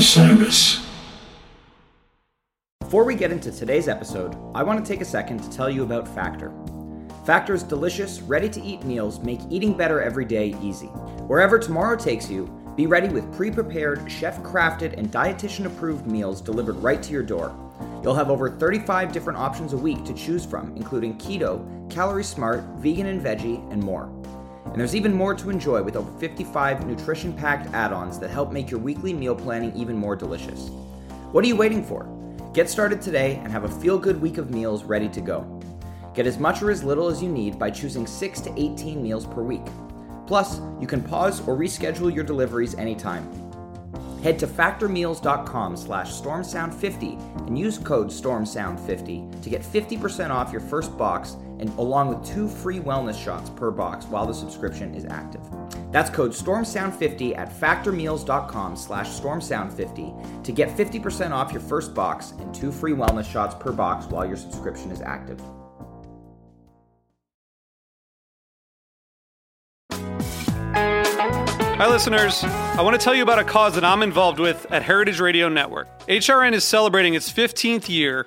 National Service. Before we get into today's episode, I want to take a second to tell you about Factor. Factor's delicious, ready-to-eat meals make eating better every day easy. Wherever tomorrow takes you, be ready with pre-prepared, chef-crafted, and dietitian-approved meals delivered right to your door. You'll have over 35 different options a week to choose from, including keto, calorie smart, vegan and veggie, and more. And there's even more to enjoy with over 55 nutrition-packed add-ons that help make your weekly meal planning even more delicious. What are you waiting for? Get started today and have a feel-good week of meals ready to go. Get as much or as little as you need by choosing 6 to 18 meals per week. Plus, you can pause or reschedule your deliveries anytime. Head to factormeals.com/stormsound50 and use code stormsound50 to get 50% off your first box and along with 2 free wellness shots per box while the subscription is active. That's code stormsound50 at factormeals.com/stormsound50 to get 50% off your first box and 2 free wellness shots per box while your subscription is active. Hi, listeners. I want to tell you about a cause that I'm involved with at Heritage Radio Network. HRN is celebrating its 15th year,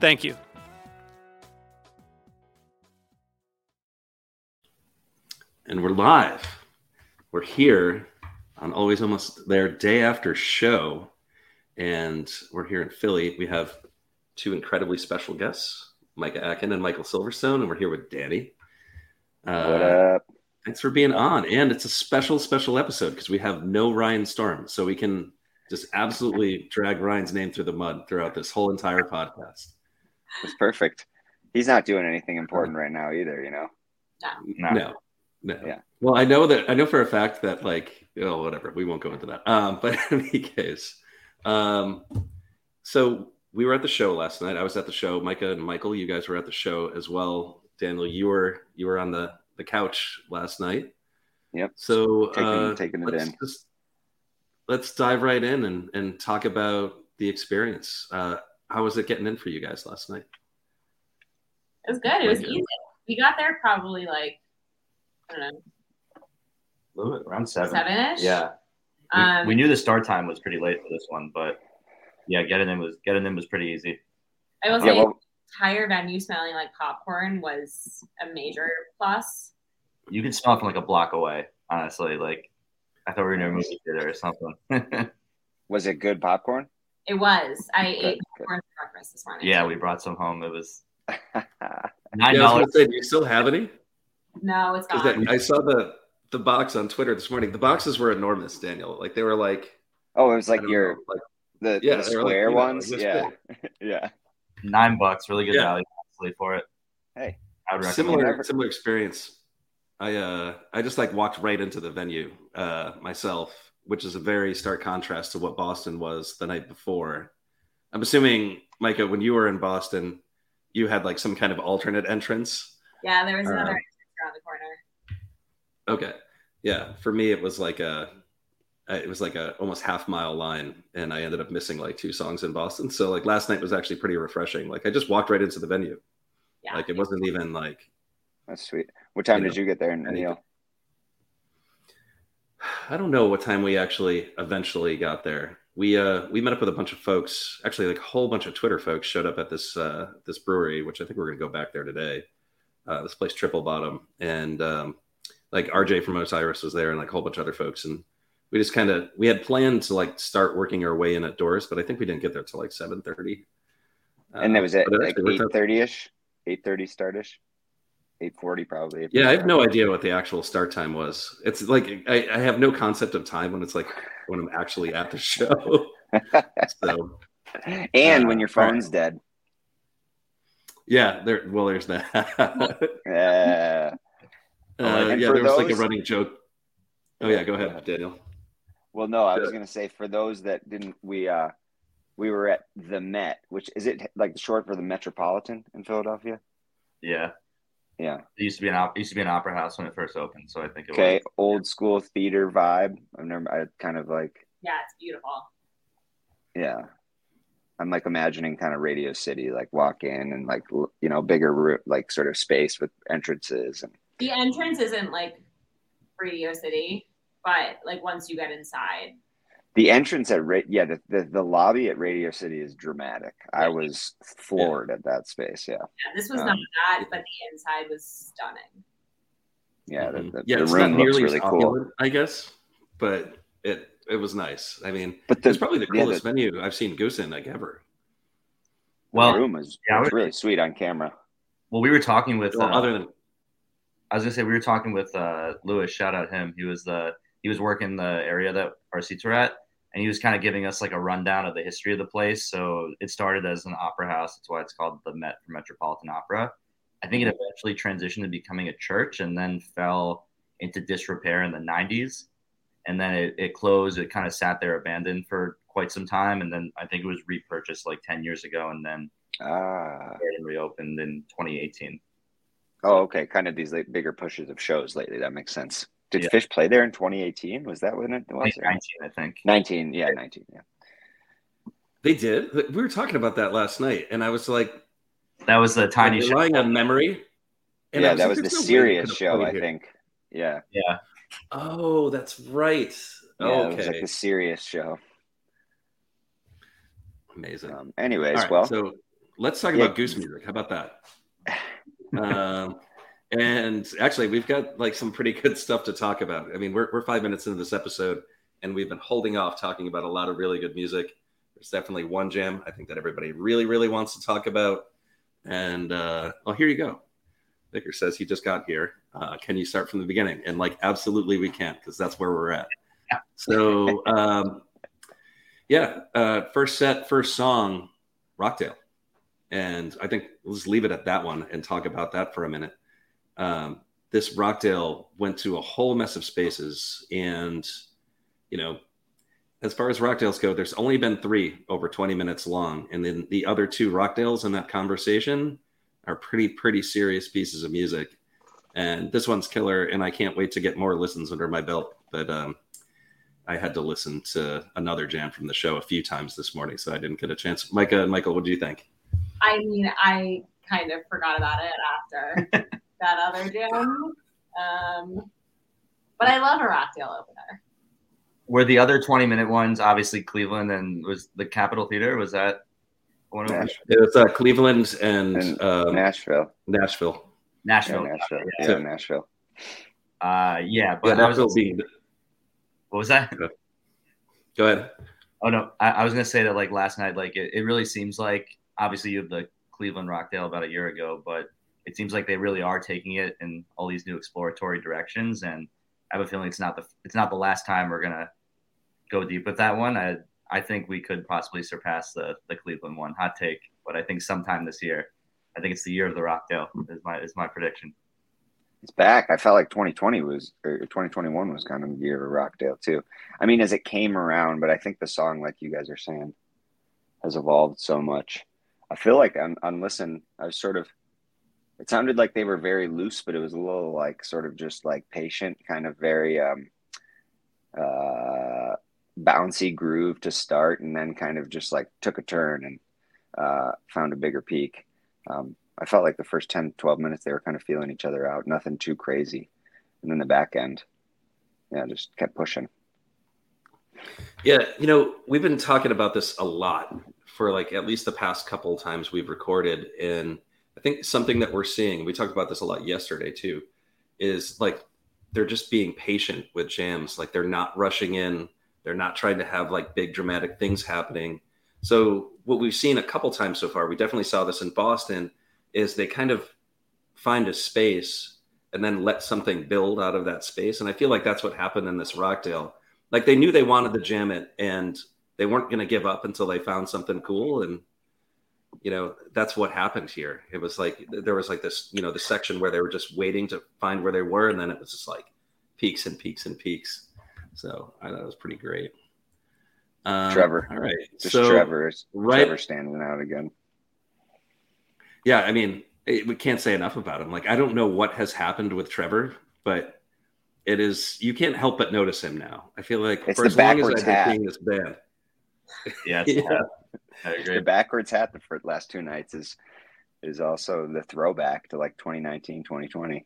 Thank you. And we're live. We're here on Always Almost There Day After Show. And we're here in Philly. We have 2 incredibly special guests, Mikah Atkind and Michael Silverstone, and we're here with Danny. What up? Thanks for being on. And it's a special, special episode because we have no Ryan Storm, so we can just absolutely drag Ryan's name through the mud throughout this whole entire podcast. That's perfect. He's not doing anything important right now either, you know? No. Yeah. Well, I know for a fact that, like, well, whatever. We won't go into that. But in any case, so we were at the show last night. I was at the show. Mikah and Michael, you guys were at the show as well. Daniel, you were on the couch last night. Yep. So taking it in. Let's dive right in and talk about the experience. How was it getting in for you guys last night? It was good. It was easy. We got there probably like, I don't know, around 7. 7-ish? Yeah. We knew the start time was pretty late for this one, but yeah, getting in was pretty easy. I will say the entire venue smelling like popcorn was a major plus. You could smell from like a block away, honestly. Like, I thought we were in a movie theater or something. Was it good popcorn? It was. I ate popcorn for breakfast this morning. Yeah, we brought some home. It was $9. Do you still have any? No, it's gone. I saw the box on Twitter this morning. The boxes were enormous, Daniel. Like, they were like, oh, it was like your, like, The square ones, yeah. $9, really good value honestly for it. Hey, I would recommend similar experience. I just like walked right into the venue myself, which is a very stark contrast to what Boston was the night before. I'm assuming, Mikah, when you were in Boston, you had like some kind of alternate entrance. Yeah, there was another entrance around the corner. Okay, yeah. For me, it was like a almost half-mile line, and I ended up missing like 2 songs in Boston. So like last night was actually pretty refreshing. Like I just walked right into the venue. Yeah. Like it wasn't even like. That's sweet. What time did you get there, Neal? I don't know what time we actually eventually got there. We met up with a bunch of folks. Actually, like a whole bunch of Twitter folks showed up at this brewery, which I think we're gonna go back there today. This place, Triple Bottom, and like RJ from Osiris was there, and like a whole bunch of other folks. And we just kind of, we had planned to like start working our way in at Doris, but I think we didn't get there till like 7:30. And that was at like 8:30-ish, 8:30 start-ish, 8:40 probably. Yeah, I have no idea what the actual start time was. It's like, I have no concept of time when it's like, when I'm actually at the show. So, and when your phone's dead. Yeah, there. Well, there's that. Yeah, there was like a running joke. Oh yeah, go ahead, Daniel. Well, no, I was going to say for those that didn't, we were at the Met, which is it like short for the Metropolitan in Philadelphia? Yeah, yeah. It used to be an opera house when it first opened, so I think it was old school theater vibe. Yeah, it's beautiful. Yeah. I'm like imagining kind of Radio City, like walk in and like, you know, bigger like sort of space with entrances. And the entrance isn't like Radio City, but like once you get inside. The entrance at, the lobby at Radio City is dramatic. I was floored at that space, yeah. This was not that, but the inside was stunning. Yeah, the room looks really cool. I guess, but it was nice. I mean, but it's probably the coolest venue I've seen Goose in like ever. Well, the room is really sweet on camera. Well, we were talking with Lewis. Shout out him. He was working the area that our seats were at, and he was kind of giving us like a rundown of the history of the place. So it started as an opera house. That's why it's called the Met for Metropolitan Opera. I think it eventually transitioned to becoming a church, and then fell into disrepair in the 90s. And then it closed. It kind of sat there abandoned for quite some time. And then I think it was repurchased like 10 years ago. And then reopened in 2018. Oh, okay. Kind of these like, bigger pushes of shows lately. That makes sense. Did Phish play there in 2018? Was that when it was? 19, I think. 19. Yeah, 19. Yeah. They did. We were talking about that last night. And I was like. That was the tiny show. Relying on memory. And yeah, that was the serious show, I think. Yeah. Yeah. Oh, that's right. Yeah, okay. It was like a serious show. Amazing. Anyways, right, well. So let's talk about Goose music. How about that? And actually, we've got like some pretty good stuff to talk about. I mean, we're 5 minutes into this episode, and we've been holding off talking about a lot of really good music. There's definitely one jam I think that everybody really, really wants to talk about. And, here you go. Vicker says he just got here. Can you start from the beginning? And like, absolutely we can, because that's where we're at. So, first set, first song, Rockdale. And I think we'll just leave it at that one and talk about that for a minute. This Rockdale went to a whole mess of spaces. And, you know, as far as Rockdales go, there's only been three over 20 minutes long. And then the other two Rockdales in that conversation are pretty serious pieces of music. And this one's killer, and I can't wait to get more listens under my belt. But I had to listen to another jam from the show a few times this morning, so I didn't get a chance. Mikah and Michael, what do you think? I mean, I kind of forgot about it after that other jam. But I love a Rockdale opener. Were the other 20-minute ones obviously Cleveland and was the Capitol Theater? Was that one of them? It was Cleveland and Nashville. Nashville. But that was being... What was that? Go ahead. Oh no, I was gonna say that like last night, like it really seems like obviously you have the Cleveland Rockdale about a year ago, but it seems like they really are taking it in all these new exploratory directions, and I have a feeling it's not the last time we're gonna go deep with that one. I think we could possibly surpass the Cleveland one. Hot take, but I think sometime this year. I think it's the year of the Rockdale is my prediction. It's back. I felt like 2021 was kind of the year of Rockdale too. I mean, as it came around, but I think the song, like you guys are saying, has evolved so much. I feel like on listen, I was sort of, it sounded like they were very loose, but it was a little like sort of just like patient, kind of very bouncy groove to start, and then kind of just like took a turn and found a bigger peak. I felt like the first 10, 12 minutes, they were kind of feeling each other out. Nothing too crazy. And then the back end, just kept pushing. Yeah. You know, we've been talking about this a lot for like at least the past couple of times we've recorded. And I think something that we're seeing, we talked about this a lot yesterday too, is like they're just being patient with jams. Like, they're not rushing in. They're not trying to have like big dramatic things happening. So what we've seen a couple times so far, we definitely saw this in Boston, is they kind of find a space and then let something build out of that space. And I feel like that's what happened in this Rockdale. Like, they knew they wanted to jam it, and they weren't going to give up until they found something cool. And, you know, that's what happened here. It was like, there was like this, you know, the section where they were just waiting to find where they were. And then it was just like peaks and peaks and peaks. So I thought it was pretty great. Trevor. All right. Just so, Trevor standing out again. Yeah, I mean, we can't say enough about him. Like, I don't know what has happened with Trevor, but it is, you can't help but notice him now. I feel like it's for as long as I've been seeing this band. Yeah, it's I agree. The backwards hat for the last two nights is also the throwback to like 2019, 2020.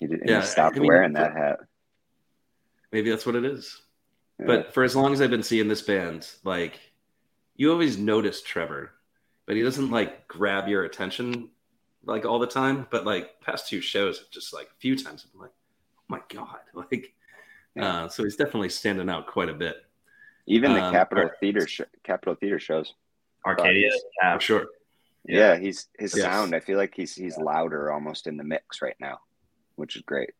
He stopped wearing that hat. Maybe that's what it is. Yeah. But for as long as I've been seeing this band, like, you always notice Trevor, but he doesn't like grab your attention like all the time. But like past two shows, just like a few times, I'm like, oh my God. Like, yeah. So he's definitely standing out quite a bit. Even the Capitol Theater shows. Arcadia. I'm sure. Yeah. He's his sound. I feel like he's louder almost in the mix right now, which is great.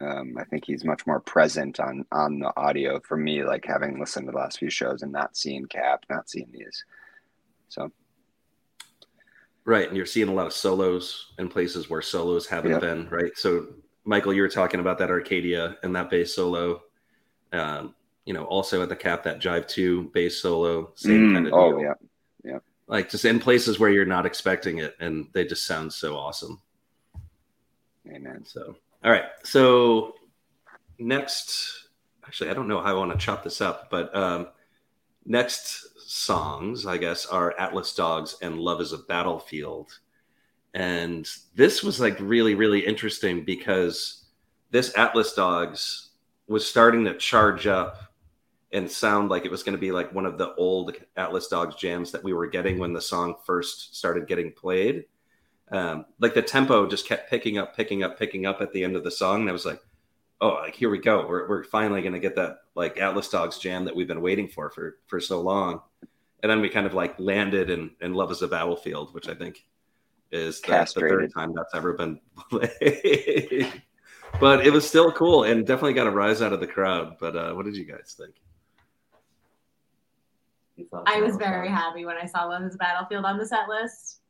I think he's much more present on the audio for me, like having listened to the last few shows and not seeing Cap, not seeing these. So. Right. And you're seeing a lot of solos in places where solos haven't been, right? So, Michael, you were talking about that Arcadia and that bass solo. You know, also at the Cap, that Jive 2 bass solo, same kind of deal. Oh, yeah. Like, just in places where you're not expecting it, and they just sound so awesome. Amen. So, all right. So, next, actually, I don't know how I want to chop this up, but next songs, I guess, are Atlas Dogs and Love is a Battlefield. And this was like really, really interesting because this Atlas Dogs was starting to charge up and sound like it was going to be like one of the old Atlas Dogs jams that we were getting when the song first started getting played. Like the tempo just kept picking up at the end of the song. And I was like, oh, like, here we go. We're finally going to get that like Atlas Dogs jam that we've been waiting for so long. And then we kind of like landed in Love is a Battlefield, which I think is the third time that's ever been played. But it was still cool and definitely got a rise out of the crowd. But what did you guys think? I was very happy when I saw Love is a Battlefield on the set list.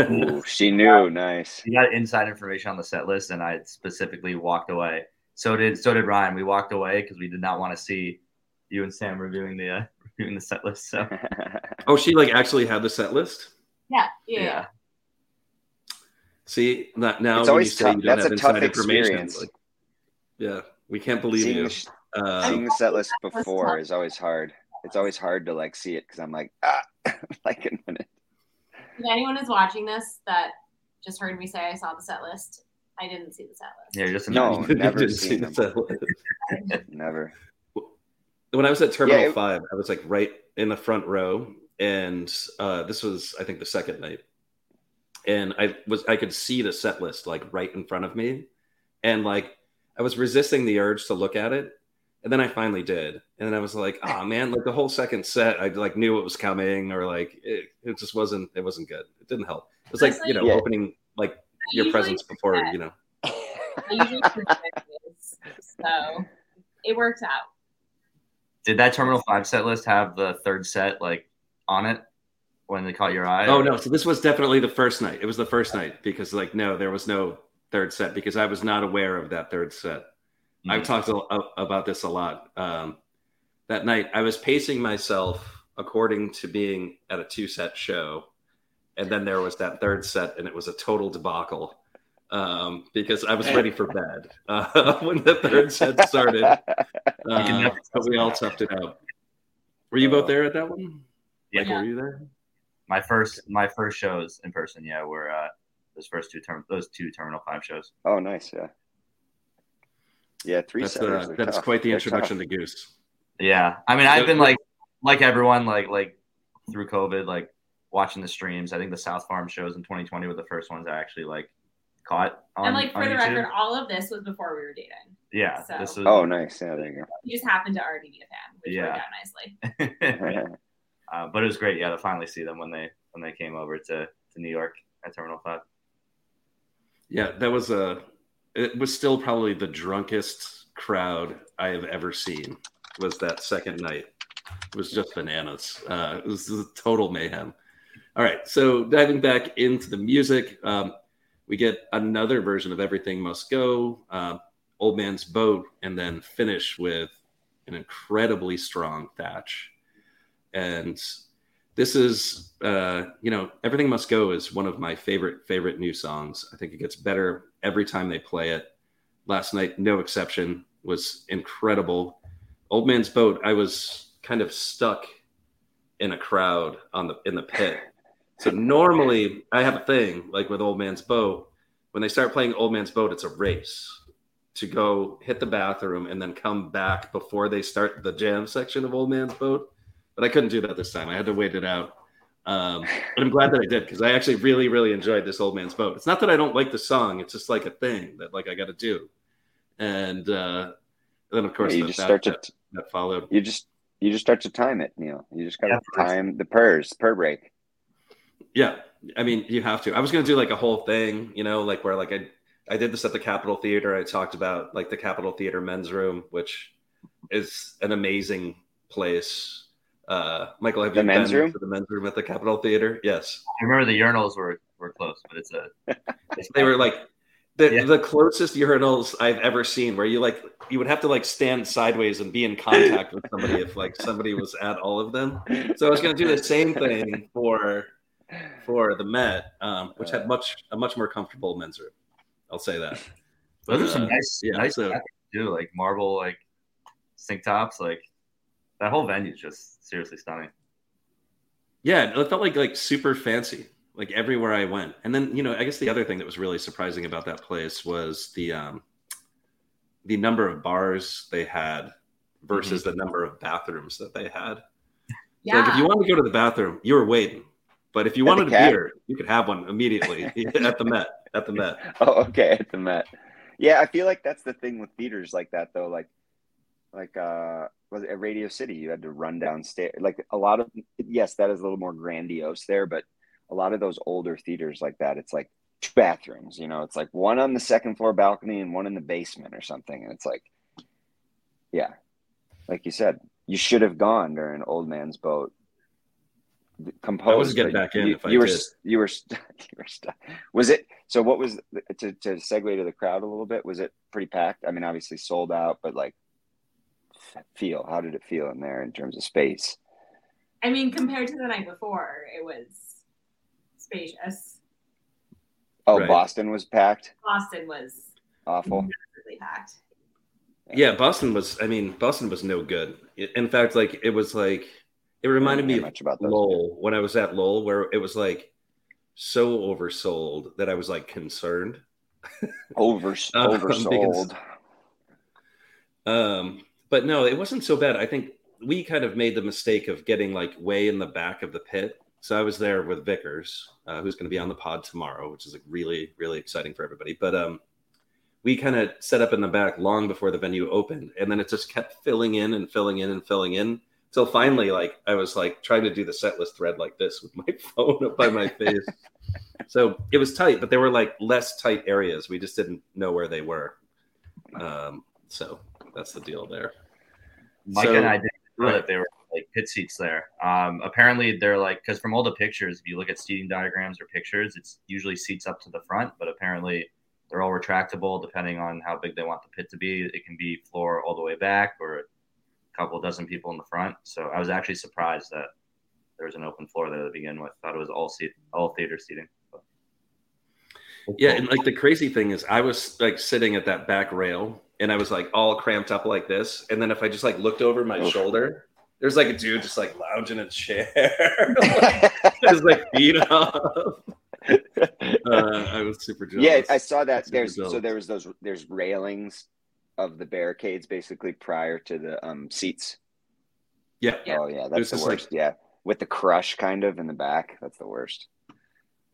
Ooh, she knew. Nice. We got inside information on the set list, and I specifically walked away. So did Ryan. We walked away because we did not want to see you and Sam reviewing the set list. So. Oh, she like actually had the set list? Yeah. See, not now. It's always tough. That's a tough experience. Like, yeah, we can't believe seeing you. Seeing the set list before is always hard. It's always hard to like see it because I'm like, like in a minute. If anyone is watching this that just heard me say I saw the set list, I didn't see the set list. Yeah, just never seen the set list. Never. When I was at Terminal Five, I was like right in the front row, and this was I think the second night. And I could see the set list like right in front of me. And like, I was resisting the urge to look at it. And then I finally did. And then I was like, oh man, like the whole second set, I like knew it was coming or like, it just wasn't good. It didn't help. It was like, you know, opening like your presents before, you know. So it works out. Did that Terminal 5 set list have the third set like on it? When they caught your eye? Oh, no. So this was definitely the first night. It was the first night because, like, no, there was no third set because I was not aware of that third set. Mm-hmm. I've talked about this a lot. That night, I was pacing myself according to being at a two-set show. And then there was that third set, and it was a total debacle because I was ready for bed when the third set started. But we all toughed it out. Were you both there at that one? Yeah. Were you there? My first shows in person, were those first two Terminal 5 shows. Oh, nice, yeah, three. That's quite the introduction to Goose. Yeah, I mean, I've been like everyone, like through COVID, like watching the streams. I think the South Farm shows in 2020 were the first ones I actually like caught on. And like for the record, all of this was before we were dating. Yeah. So. This was, oh, nice. Yeah, there you go. You just happened to already be a fan, which worked out nicely. But it was great, to finally see them when they came over to New York at Terminal 5. Yeah, that was it was still probably the drunkest crowd I have ever seen. Was that second night? It was just bananas. It was total mayhem. All right, so diving back into the music, we get another version of Everything Must Go, Old Man's Boat, and then finish with an incredibly strong Thatch. And this is, Everything Must Go is one of my favorite new songs. I think it gets better every time they play it. Last night, no exception, was incredible. Old Man's Boat, I was kind of stuck in a crowd in the pit. So normally I have a thing like with Old Man's Boat. When they start playing Old Man's Boat, it's a race to go hit the bathroom and then come back before they start the jam section of Old Man's Boat. But I couldn't do that this time. I had to wait it out. But I'm glad that I did, because I actually really, really enjoyed this Old Man's Boat. It's not that I don't like the song. It's just like a thing that like I got to do. And then, of course, you just start to that followed. You just start to time it, Neal. You just got to time the purr break. Yeah, I mean, you have to. I was going to do like a whole thing, where like I did this at the Capitol Theater. I talked about like the Capitol Theater men's room, which is an amazing place. Michael, have you been to the men's room at the Capitol Theater? Yes. I remember the urinals were close, but it's they were like. The closest urinals I've ever seen, where you would have to like stand sideways and be in contact with somebody if like somebody was at all of them. So I was going to do the same thing for the Met, which had a much more comfortable men's room. I'll say that. Those are some nice bathrooms too, like marble, like sink tops, like that whole venue is just seriously stunning. Yeah, it felt like super fancy. Like everywhere I went. And then, I guess the other thing that was really surprising about that place was the number of bars they had versus the number of bathrooms that they had. Yeah. Like if you wanted to go to the bathroom, you were waiting. But if you wanted a beer, you could have one immediately at the Met. Oh, okay. At the Met. Yeah. I feel like that's the thing with theaters like that though. Like, was it at Radio City? You had to run downstairs. Like a lot of, yes, that is a little more grandiose there, but a lot of those older theaters like that, it's like two bathrooms, it's like one on the second floor balcony and one in the basement or something. And it's like, yeah, like you said, you should have gone during Old Man's Boat. Composed. I was getting back in. You were stuck. Was it? So what was to segue to the crowd a little bit? Was it pretty packed? I mean, obviously sold out, but like how did it feel in there in terms of space? I mean, compared to the night before, it was spacious. Oh, right. Boston was packed. Boston was awful. Packed. Yeah, Boston was no good. In fact, like it was like it reminded me of Lowell when I was at Lowell, where it was like so oversold that I was like concerned. Oversold. But no, it wasn't so bad. I think we kind of made the mistake of getting like way in the back of the pit. So I was there with Vickers, who's going to be on the pod tomorrow, which is like really, really exciting for everybody. But we kind of set up in the back long before the venue opened. And then it just kept filling in until finally, like I was like trying to do the set list thread like this with my phone up by my face. So it was tight, but there were like less tight areas. We just didn't know where they were. So that's the deal there. Mike and I didn't know that they were like pit seats there. Apparently they're like, because from all the pictures, if you look at seating diagrams or pictures, it's usually seats up to the front, but apparently they're all retractable depending on how big they want the pit to be. It can be floor all the way back or a couple dozen people in the front. So I was actually surprised that there was an open floor there to begin with. Thought it was all theater seating. But. Yeah. And like the crazy thing is I was like sitting at that back rail and I was like all cramped up like this. And then if I just like looked over my shoulder, there's like a dude just like lounging in a chair, just like feet up. I was super jealous. Yeah, I saw that. There's railings of the barricades basically prior to the seats. Yeah. Oh yeah, that's the worst. Like, yeah, with the crush kind of in the back, that's the worst.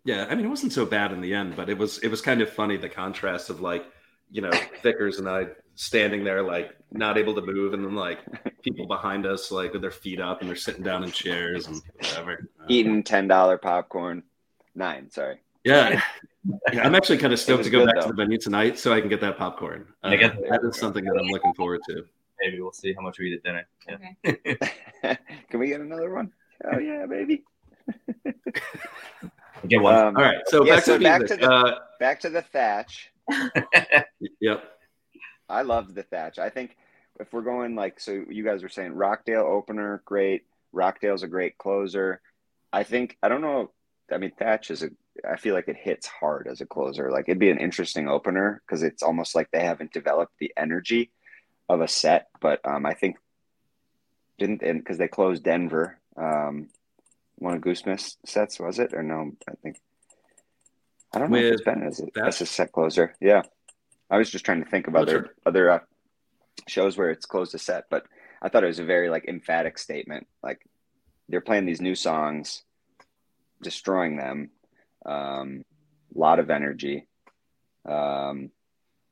Yeah, I mean, it wasn't so bad in the end, but it was kind of funny, the contrast of, like, you know, Vickers and I standing there, like, not able to move, and then, like, people behind us, like, with their feet up, and they're sitting down in chairs and whatever. Eating $10 popcorn. $9, sorry. Yeah. I'm actually kind of stoked to go back to the venue tonight so I can get that popcorn. That is something that I'm looking forward to. Maybe we'll see how much we eat at dinner. Yeah. Okay. Can we get another one? Oh, yeah, baby. Get one. All right. So back to the thatch. Yep. I love the thatch. I think if we're going, like, so you guys were saying Rockdale opener, great. Rockdale's a great closer. I think, I don't know. I mean, thatch is I feel like it hits hard as a closer. Like, it'd be an interesting opener because it's almost like they haven't developed the energy of a set. But I think because they closed Denver, one of Goose's sets, was it? Or no, I think, I don't know if it's been as a set closer. Yeah. I was just trying to think of other shows where it's closed a set, but I thought it was a very, like, emphatic statement. Like, they're playing these new songs, destroying them, lot of energy, and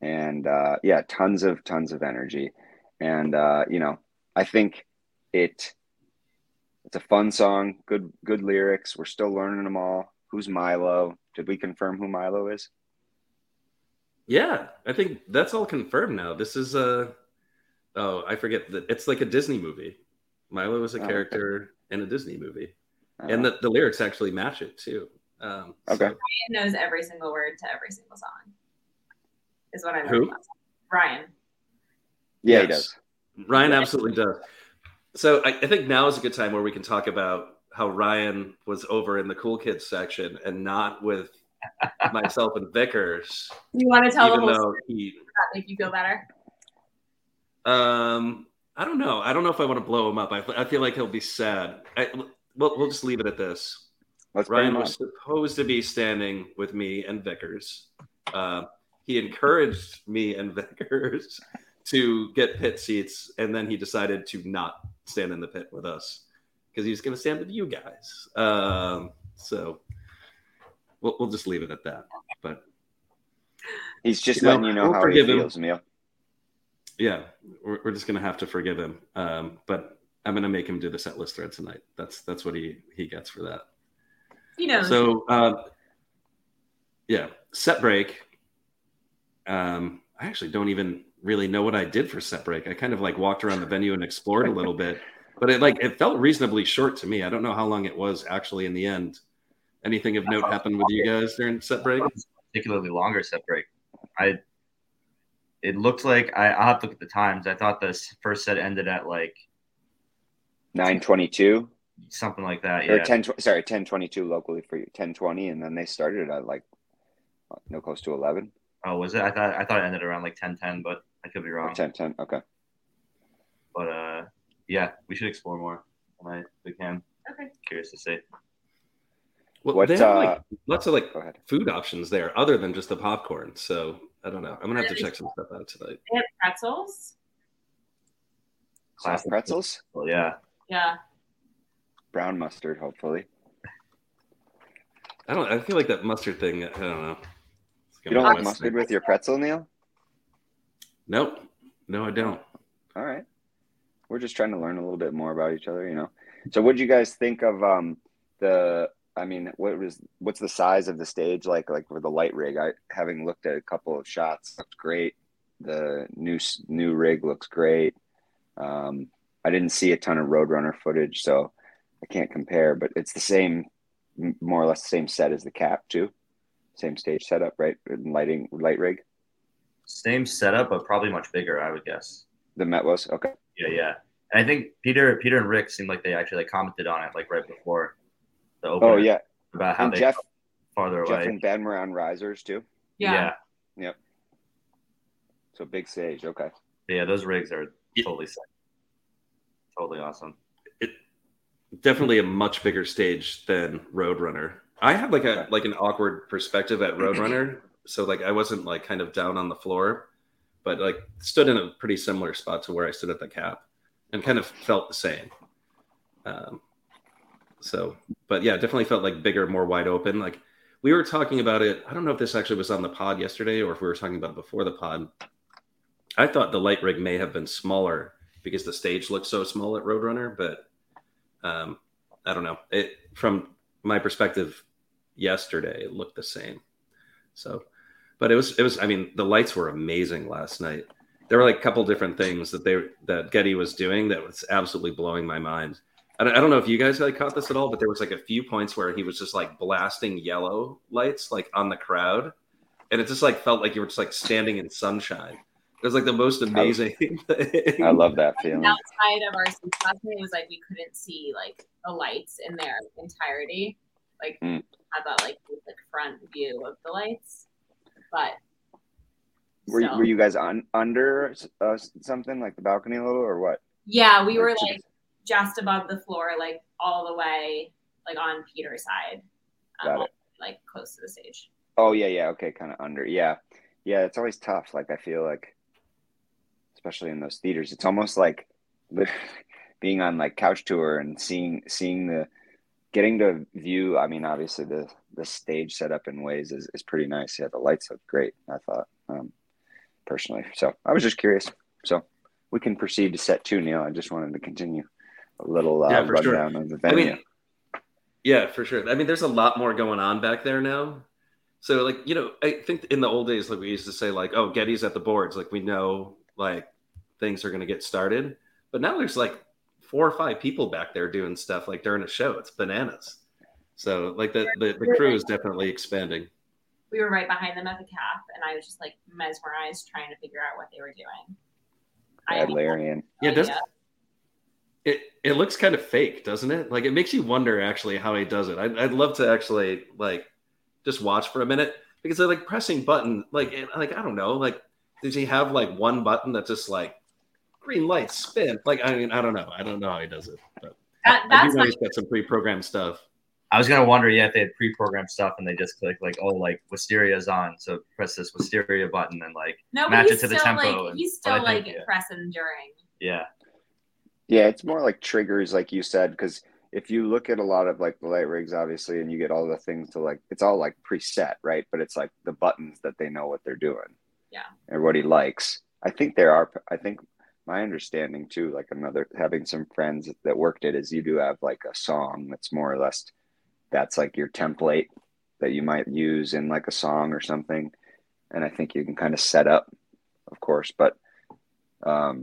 yeah, tons of energy, and you know, I think it's a fun song, good lyrics. We're still learning them all. Who's Milo? Did we confirm who Milo is? Yeah, I think that's all confirmed now. This is I forget that it's like a Disney movie. Milo is a character in a Disney movie. And the lyrics actually match it too. Okay. So Ryan knows every single word to every single song. Is what I know. Who? About. Ryan. Yeah, yes. He does. Ryan absolutely does. So I think now is a good time where we can talk about how Ryan was over in the cool kids section and not with myself and Vickers. You want to tell the whole story? Does that make you feel better? I don't know. I don't know if I want to blow him up. I feel like he'll be sad. We'll just leave it at this. Ryan was supposed to be standing with me and Vickers. He encouraged me and Vickers to get pit seats, and then he decided to not stand in the pit with us because he was going to stand with you guys. So we'll just leave it at that. But he's just letting you know how he feels, Neal. Yeah, we're just going to have to forgive him. But I'm gonna make him do the set list thread tonight. That's what he gets for that. He knows. So yeah, set break. I actually don't even really know what I did for set break. I kind of like walked around the venue and explored a little bit, but it felt reasonably short to me. I don't know how long it was actually in the end. Anything of note happened with you guys during set break? Particularly longer set break. It looked like I'll have to look at the times. I thought this first set ended at like 9:22, something like that. Yeah, or 10:22 locally for you. 10:20, and then they started at like close to 11. Oh, was it? I thought it ended around like 10:10, but I could be wrong. 10:10, okay. But yeah, we should explore more when we can. Okay. Curious to see. Well, they have like lots of like food options there, other than just the popcorn. So I don't know. I'm gonna have to check some stuff out tonight. They have pretzels. Classic pretzels. Well, yeah. Yeah. Brown mustard, hopefully. I feel like that mustard thing, I don't know. You don't like mustard with your pretzel, Neal? Nope. No, I don't. All right. We're just trying to learn a little bit more about each other, you know. So what did you guys think of what's the size of the stage like with the light rig? Having looked at a couple of shots, looked great. The new rig looks great. I didn't see a ton of Roadrunner footage, so I can't compare, but it's the same, more or less the same set as the Cap too. Same stage setup, right? Light rig. Same setup, but probably much bigger, I would guess. The Met was? Okay. Yeah. And I think Peter and Rick seemed like they actually like, commented on it like right before the opener. Oh, yeah. About how Jeff, farther away. Jeff and Ben were on risers too? Yeah. Yep. So big stage, okay. Yeah, those rigs are totally sick. Totally awesome. It definitely a much bigger stage than Roadrunner. I had like an awkward perspective at Roadrunner, so like I wasn't like kind of down on the floor, but like stood in a pretty similar spot to where I stood at the Cap, and kind of felt the same. So, but yeah, definitely felt like bigger, more wide open. Like we were talking about it. I don't know if this actually was on the pod yesterday or if we were talking about it before the pod. I thought the light rig may have been smaller because the stage looked so small at Roadrunner, but I don't know. It, from my perspective, yesterday it looked the same. So, but it was. I mean, the lights were amazing last night. There were like a couple different things that Getty was doing that was absolutely blowing my mind. I don't know if you guys like caught this at all, but there was like a few points where he was just like blasting yellow lights like on the crowd, and it just like felt like you were just like standing in sunshine. It was like the most amazing thing. I love that feeling. Outside of our classroom, it was like we couldn't see like the lights in their entirety. Like had that like front view of the lights, but. Were you guys on under something like the balcony a little or what? Yeah, we were like just above the floor, like all the way, like on Peter's side, like close to the stage. Oh yeah, okay, kind of under, yeah. It's always tough. Like I feel like, especially in those theaters, it's almost like being on like couch tour and seeing the getting to view. I mean, obviously the stage set up in ways is pretty nice. Yeah, the lights look great, I thought. Personally, so I was just curious. So we can proceed to set 2, Neal. I just wanted to continue a little rundown of the venue. I mean, yeah, for sure. I mean, there's a lot more going on back there now. So, like, you know, I think in the old days, like we used to say, like, oh, Getty's at the boards. Like we know, like things are going to get started. But now there's like 4 or 5 people back there doing stuff like during a show. It's bananas. So, like the crew is definitely expanding. We were right behind them at the cap, and I was just like mesmerized trying to figure out what they were doing. Adlerian. Yeah, it looks kind of fake, doesn't it? Like it makes you wonder actually how he does it. I'd love to actually like just watch for a minute because they're like pressing button. Like I don't know. Like does he have like one button that's just like green light spin? Like I mean, I don't know. I don't know how he does it. But I do know he's got some pre-programmed stuff. I was gonna wonder, if they had pre-programmed stuff and they just click like, oh, like Wisteria's on, so press this Wisteria button and like match it to the tempo. Like, he's still like pressing during. Yeah, it's more like triggers, like you said, because if you look at a lot of like the light rigs, obviously, and you get all the things to like, it's all like preset, right? But it's like the buttons that they know what they're doing. Yeah. And what he likes, I think my understanding too, like another having some friends that worked it is you do have like a song that's more or less. That's like your template that you might use in like a song or something. And I think you can kind of set up, of course, but cause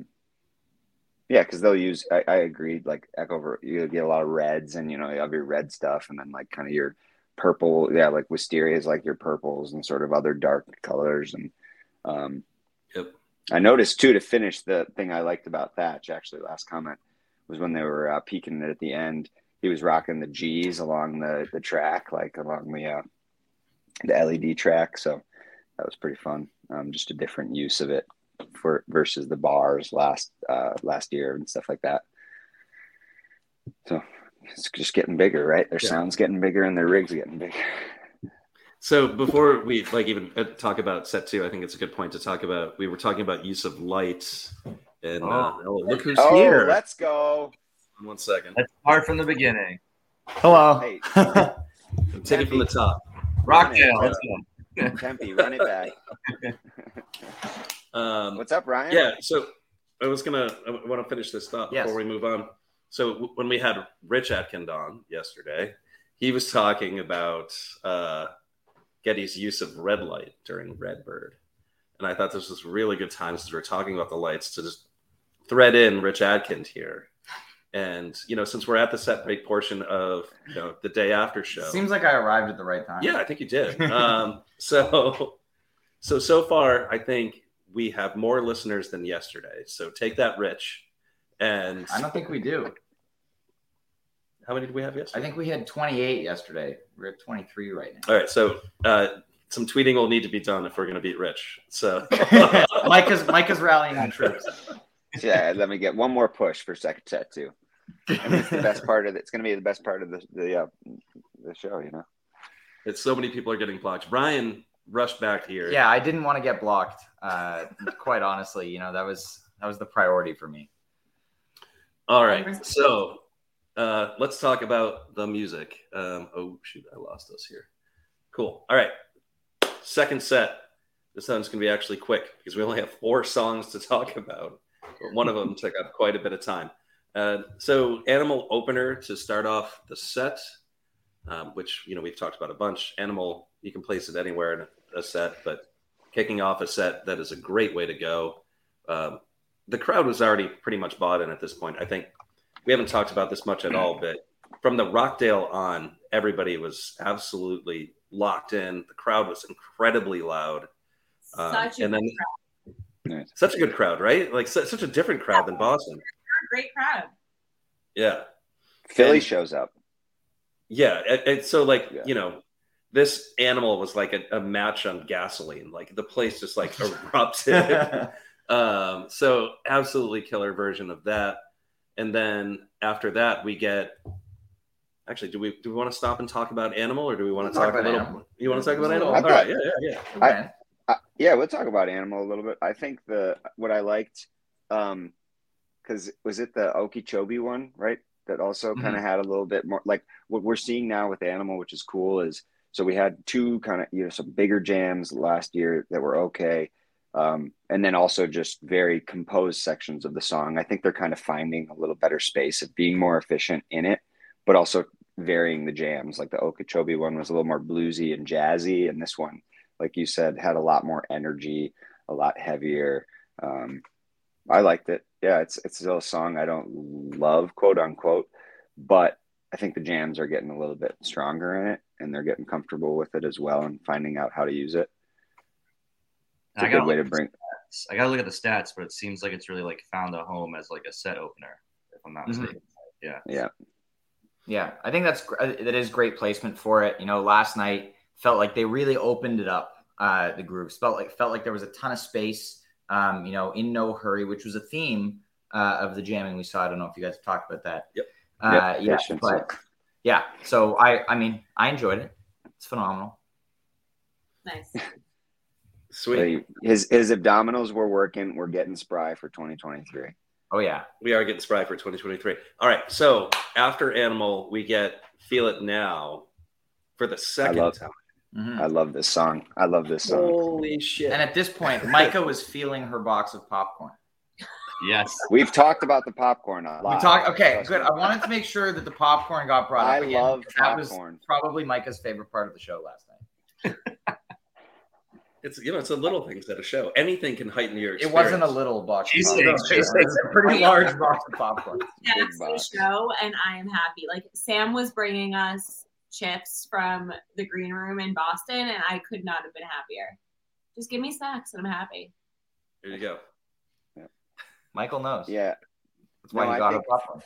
they'll use, I agreed, like echo, you get a lot of reds and, you know, you have your red stuff and then like kind of your purple, like Wisteria is like your purples and sort of other dark colors. And yep. I noticed too, to finish the thing I liked about Thatch, actually last comment was when they were peeking it at the end, he was rocking the G's along the track, like along the LED track. So that was pretty fun. Just a different use of it versus the bars last year and stuff like that. So it's just getting bigger, right? Their sound's getting bigger and their rig's getting bigger. So before we like even talk about set 2, I think it's a good point to talk about. We were talking about use of lights and look who's here. Let's go. 1 second. Let's start from the beginning. Hello. Hey, take it from the top. Rockdale. Let's go. Tempe, run it back. What's up, Ryan? Yeah. So I want to finish this thought before we move on. So when we had Rich Atkind on yesterday, he was talking about Getty's use of red light during Redbird, and I thought this was really good time since we were talking about the lights to just thread in Rich Atkind here. And, you know, since we're at the set break portion of, you know, the day after show. Seems like I arrived at the right time. Yeah, I think you did. So far, I think we have more listeners than yesterday. So take that, Rich. And I don't think we do. How many did we have yesterday? I think we had 28 yesterday. We're at 23 right now. All right. So some tweeting will need to be done if we're going to beat Rich. So Mike is rallying on troops. Yeah, let me get one more push for second set too. I mean, it's the best part of it. It's going to be the best part of the show, you know. It's so many people are getting blocked. Ryan rushed back here. Yeah, I didn't want to get blocked. Quite honestly, you know, that was the priority for me. All right, so let's talk about the music. I lost us here. Cool. All right. Second set. This one's going to be actually quick because we only have four songs to talk about. But one of them took up quite a bit of time. So Animal opener to start off the set, which, you know, we've talked about a bunch. Animal, you can place it anywhere in a set, but kicking off a set, that is a great way to go. The crowd was already pretty much bought in at this point. I think we haven't talked about this much at all, but from the Rockdale on, everybody was absolutely locked in. The crowd was incredibly loud. Nice. Such a good crowd, right? Like such a different crowd than Boston. Great crowd. Yeah. Philly shows up. Yeah. And so like, you know, this Animal was like a match on gasoline. Like the place just like erupted. So absolutely killer version of that. And then after that we get, actually, do we want to stop and talk about Animal, or do we want to talk about a little Animal? You want to talk about Animal? All right. Yeah. Okay. Yeah, we'll talk about Animal a little bit. I think what I liked, because was it the Okeechobee one, right? That also kind of had a little bit more, like what we're seeing now with Animal, which is cool, is so we had two kind of, you know, some bigger jams last year that were okay. And then also just very composed sections of the song. I think they're kind of finding a little better space of being more efficient in it, but also varying the jams. Like the Okeechobee one was a little more bluesy and jazzy. And this one, like you said, had a lot more energy, a lot heavier. I liked it. Yeah, it's still a song I don't love, quote unquote, but I think the jams are getting a little bit stronger in it, and they're getting comfortable with it as well and finding out how to use it. It's a good way to bring. I gotta look at the stats, but it seems like it's really like found a home as like a set opener, if I'm not mistaken. Yeah. I think that is great placement for it. You know, last night felt like they really opened it up. The grooves felt like there was a ton of space. You know, in no hurry, which was a theme of the jamming we saw. I don't know if you guys have talked about that. Yep. So I mean, I enjoyed it. It's phenomenal. Nice. Sweet. So his abdominals were working. We're getting spry for 2023. Oh yeah, we are getting spry for 2023. All right. So after Animal, we get Feel It Now for the second time. Mm-hmm. I love this song. Holy shit. And at this point, Mikah was feeling her box of popcorn. Yes. We've talked about the popcorn a lot. Okay, good. I wanted to make sure that the popcorn got brought up again. I love popcorn. That was probably Micah's favorite part of the show last night. It's, you know, it's the little things at a show. Anything can heighten your experience. It wasn't a little box. It's a pretty large box of popcorn. That's the show, and I am happy. Like, Sam was bringing us chips from the green room in Boston, and I could not have been happier. Just give me snacks and I'm happy. There you go. Yeah. Michael knows. Yeah. That's why you got a platform.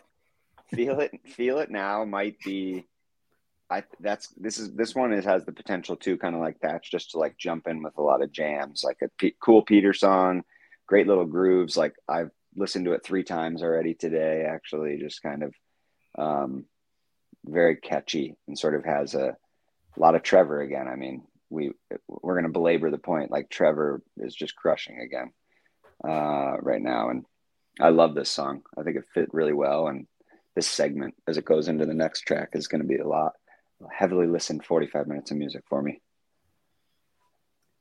Feel It Now might be this one has the potential to kind of like Thatch, just to like jump in with a lot of jams, like a cool Peter song, great little grooves. Like I've listened to it 3 times already today, actually, just kind of very catchy, and sort of has a lot of Trevor again. I mean, we're going to belabor the point. Like Trevor is just crushing again right now. And I love this song. I think it fit really well. And this segment, as it goes into the next track, is going to be a lot. Heavily listened 45 minutes of music for me.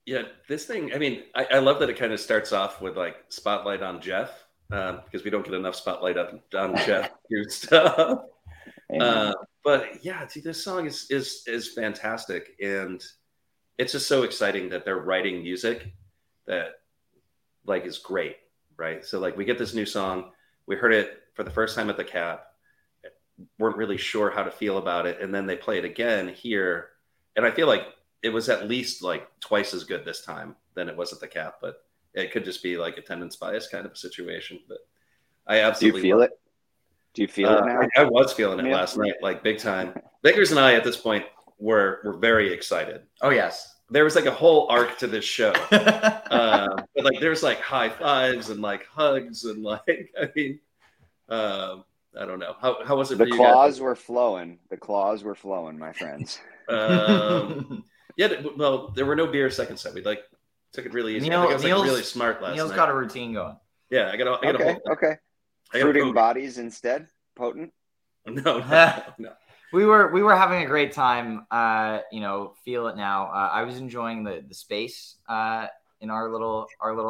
Yeah, this thing, I mean, I love that it kind of starts off with like spotlight on Jeff, because we don't get enough spotlight on Jeff here stuff. But yeah, see, this song is fantastic, and it's just so exciting that they're writing music that like is great, right? So like we get this new song, we heard it for the first time at the Cap, weren't really sure how to feel about it, and then they play it again here, and I feel like it was at least like twice as good this time than it was at the Cap, but it could just be like attendance bias kind of a situation. But I absolutely feel it. Do you feel it now? I was feeling it last night, like big time. Vickers and I at this point were very excited. Oh, yes. There was like a whole arc to this show. But like there's like high fives and like hugs and like, I mean, I don't know. How was it for you guys? The claws were flowing, my friends. Yeah, well, there were no beer second set. We like took it really easy. I think I was like really smart last night. Neal's got a routine going. Yeah, I got a whole thing. Okay. Fruiting bodies instead? Potent? No. We were having a great time. Feel it now. I was enjoying the space in our little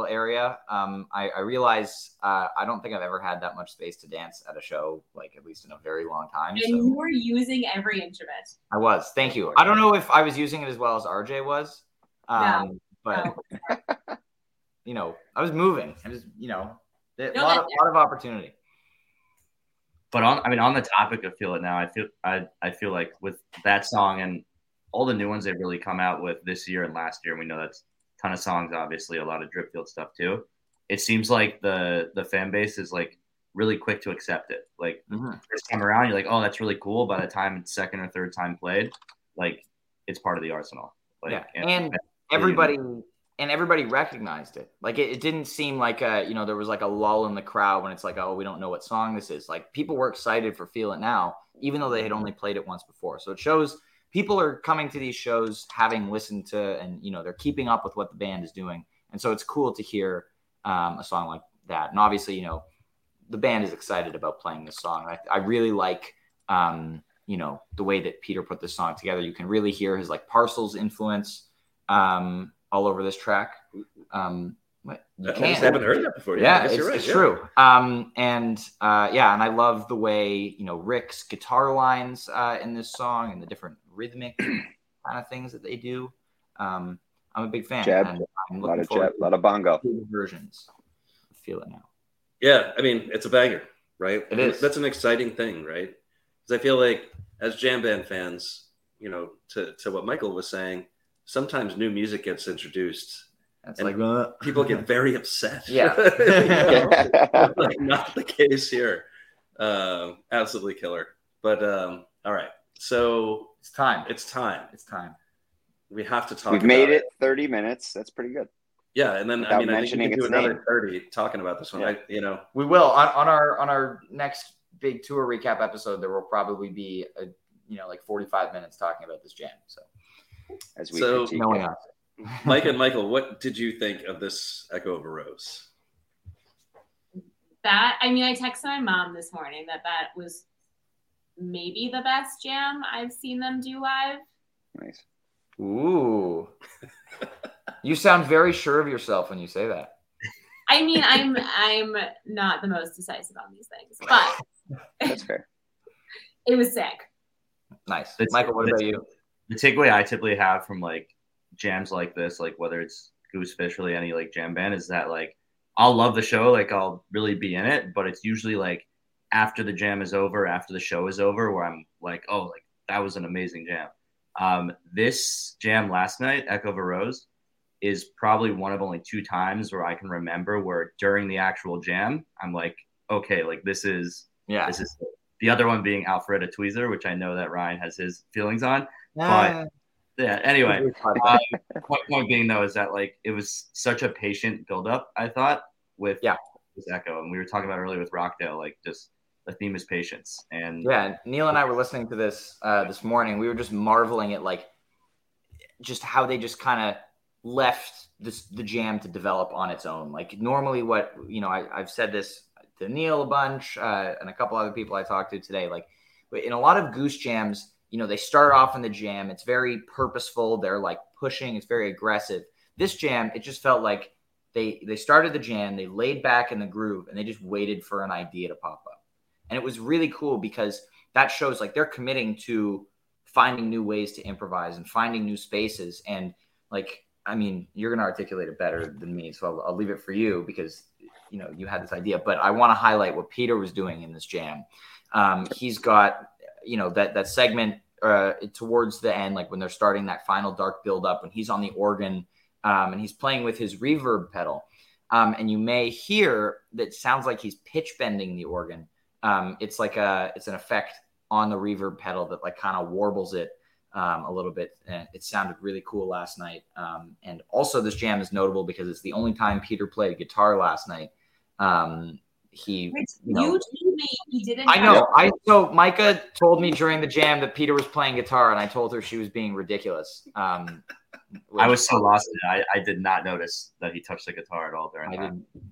area. I realize I don't think I've ever had that much space to dance at a show, like at least in a very long time. And you were using every instrument. I was. Thank you. I don't know if I was using it as well as RJ was, but I was moving. I was, a lot of opportunity. But on the topic of Feel It Now, I feel like with that song and all the new ones they've really come out with this year and last year, and we know that's a ton of songs, obviously, a lot of drip-field stuff too. It seems like the fan base is like really quick to accept it. Like first time around, you're like, oh, that's really cool. By the time it's second or third time played, like it's part of the arsenal. Like, yeah. And everybody recognized it. Like it didn't seem like there was like a lull in the crowd when it's like, oh, we don't know what song this is. Like people were excited for Feel It Now, even though they had only played it once before. So it shows people are coming to these shows having listened to, and they're keeping up with what the band is doing. And so it's cool to hear a song like that. And obviously, the band is excited about playing this song. I really like the way that Peter put this song together. You can really hear his like Parcels influence all over this track. I just haven't heard that before. Yeah, it's, you're right, it's true. And I love the way, Rick's guitar lines in this song and the different rhythmic kind of things that they do. I'm a big fan. Jab, I'm looking forward to a lot of bongo versions. Feel It Now. Yeah, I mean, it's a banger, right? It is. That's an exciting thing, right? Because I feel like as jam band fans, to what Michael was saying, sometimes new music gets introduced people get very upset. Yeah. Like, not the case here. Absolutely killer. But all right. So it's time. We have to talk. We've made it 30 minutes. That's pretty good. Yeah. And then without mentioning, I think we can do another 30 talking about this one. Yeah. We will on our next big tour recap episode, there will probably be 45 minutes talking about this jam. So as we continue. Mike and Michael, what did you think of this Echo of a Rose? I texted my mom this morning that was maybe the best jam I've seen them do live. Nice. Ooh. You sound very sure of yourself when you say that. I'm not the most decisive on these things, but that's fair. It was sick. Nice. Michael, what about you? The takeaway I typically have from like jams like this, like whether it's Goose, Phish, really any like jam band, is that like I'll love the show, like I'll really be in it, but it's usually like after the jam is over, after the show is over, where I'm like, oh, like that was an amazing jam. This jam last night, Echo of a Rose, is probably one of only two times where I can remember where during the actual jam I'm like, okay, like this is the other one being Alpharetta Tweezer, which I know that Ryan has his feelings on. But yeah, anyway, point being though is that like it was such a patient buildup, I thought, with this Echo, and we were talking about earlier with Rockdale, like just the theme is patience. And yeah, Neal and I were listening to this this morning. We were just marveling at like just how they just kind of left the jam to develop on its own. Like normally, what I've said this to Neal a bunch and a couple other people I talked to today. Like in a lot of Goose jams, they start off in the jam. It's very purposeful. They're like pushing. It's very aggressive. This jam, it just felt like they started the jam. They laid back in the groove and they just waited for an idea to pop up. And it was really cool because that shows like they're committing to finding new ways to improvise and finding new spaces. And like, I mean, you're going to articulate it better than me. So I'll leave it for you because, you had this idea, but I want to highlight what Peter was doing in this jam. He's got, that segment, towards the end, like when they're starting that final dark build up, when he's on the organ and he's playing with his reverb pedal. And you may hear that sounds like he's pitch bending the organ. It's like it's an effect on the reverb pedal that like kind of warbles it a little bit. And it sounded really cool last night. And also this jam is notable because it's the only time Peter played guitar last night. He didn't. I know. So Mikah told me during the jam that Peter was playing guitar, and I told her she was being ridiculous. I was so lost. I did not notice that he touched the guitar at all during that.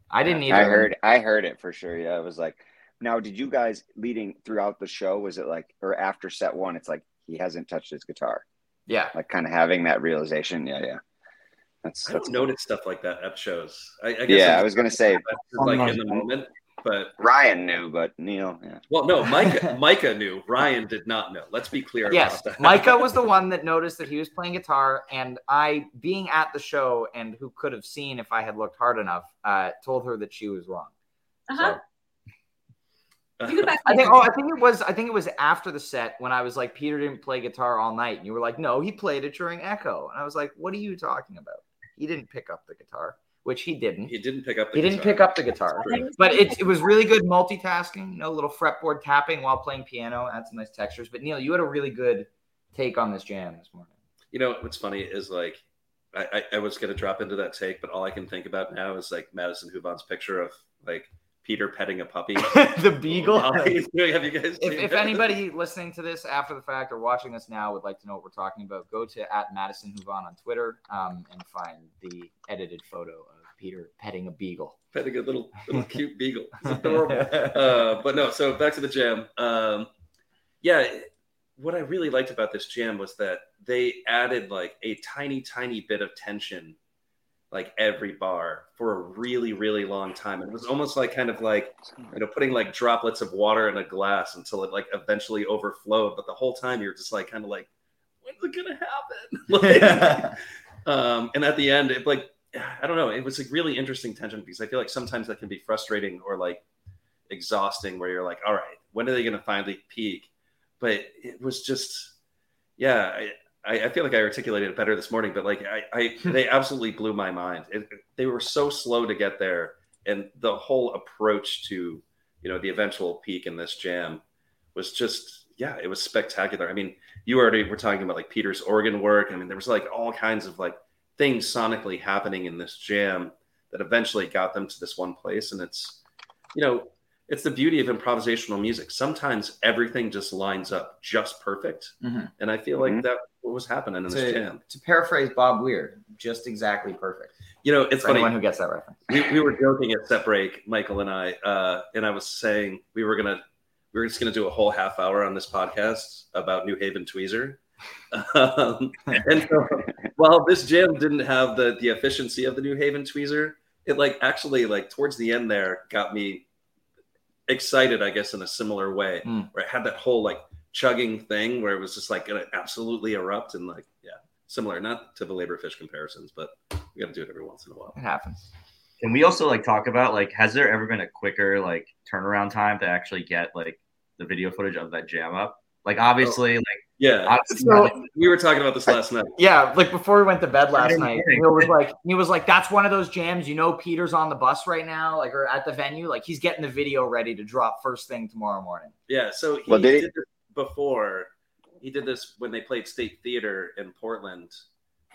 I didn't either. I heard it for sure. Yeah, I was like, Now, did you guys leading throughout the show, was it like, or after set one, it's like, he hasn't touched his guitar? Yeah. Like kind of having that realization. Yeah. Yeah. I don't notice stuff like that at shows. I guess I was going to say, like in the moment, but Ryan knew, but Neal. Yeah. Well, no, Mikah knew. Ryan did not know. Let's be clear. Yes. About that. Mikah was the one that noticed that he was playing guitar, and I, being at the show and who could have seen if I had looked hard enough, told her that she was wrong. Uh-huh. So, I think it was after the set when I was like, Peter didn't play guitar all night, and you were like, no, he played it during Echo, and I was like, what are you talking about? He didn't pick up the guitar, which he didn't. But it was really good multitasking, no little fretboard tapping while playing piano, add some nice textures. But Neal, you had a really good take on this jam this morning. You know what's funny is like, I was gonna drop into that take, but all I can think about now is like Madison Huvan's picture of like Peter petting a puppy. The beagle. Have you guys if anybody listening to this after the fact or watching this now would like to know what we're talking about, go to @MadisonHuvan on Twitter and find the edited photo of Peter petting a beagle. Petting a little cute beagle. It's adorable. But no, so back to the jam. What I really liked about this jam was that they added like a tiny, tiny bit of tension like every bar for a really, really long time. It was almost like kind of like, you know, putting like droplets of water in a glass until it like eventually overflowed. But the whole time you're just like, kind of like, when's it gonna happen? Like, and at the end, it like, I don't know. It was a really interesting tension because I feel like sometimes that can be frustrating or like exhausting where you're like, all right, when are they gonna finally peak? But it was just, I feel like I articulated it better this morning, but like they absolutely blew my mind. They were so slow to get there, and the whole approach to, you know, the eventual peak in this jam was just, it was spectacular. I mean, you already were talking about like Peter's organ work. I mean, there was like all kinds of like things sonically happening in this jam that eventually got them to this one place. And it's, you know, it's the beauty of improvisational music. Sometimes everything just lines up just perfect. Mm-hmm. And I feel like that what was happening in this jam. To paraphrase Bob Weir, just exactly perfect. You know, it's funny. Anyone who gets that reference. We were joking at set break, Michael and I was saying we were just gonna do a whole half hour on this podcast about New Haven Tweezer. And so while this jam didn't have the efficiency of the New Haven Tweezer, it like actually like towards the end there got me excited, I guess, in a similar way, where it had that whole like chugging thing where it was just like gonna absolutely erupt and like, similar, not to belabor Phish comparisons, but we gotta do it every once in a while. It happens. Can we also like talk about like, has there ever been a quicker like turnaround time to actually get like the video footage of that jam up? Like obviously, we were talking about this last night. Yeah, like before we went to bed last night, he was like, "That's one of those jams, you know, Peter's on the bus right now, like or at the venue, like he's getting the video ready to drop first thing tomorrow morning." Yeah, so he did this before. He did this when they played State Theater in Portland.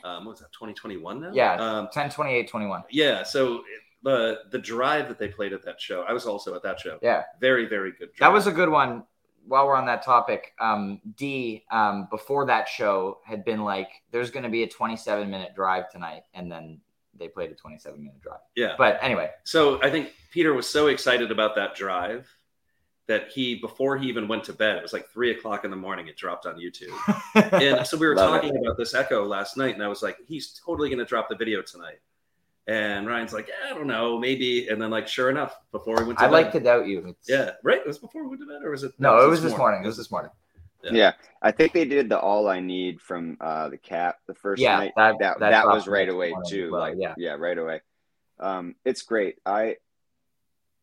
What was that, 2021 now? Yeah, 10/28/21. Yeah, so the drive that they played at that show, I was also at that show. Yeah, very, very good drive. That was a good one. While we're on that topic, D, before that show had been like, there's going to be a 27-minute drive tonight. And then they played a 27-minute drive. Yeah. But anyway. So I think Peter was so excited about that drive that before he even went to bed, it was like 3 o'clock in the morning, it dropped on YouTube. And so we were talking about this Echo last night, and I was like, he's totally going to drop the video tonight. And Ryan's like, I don't know, maybe. And then, like, sure enough, before we went to bed. I like to doubt you. Yeah, right? It was before we went to bed, or was it? No, it was this morning. It was this morning. Yeah. I think they did the All I Need from the Cap the first night. That was right away, too. Well, yeah, right away. It's great.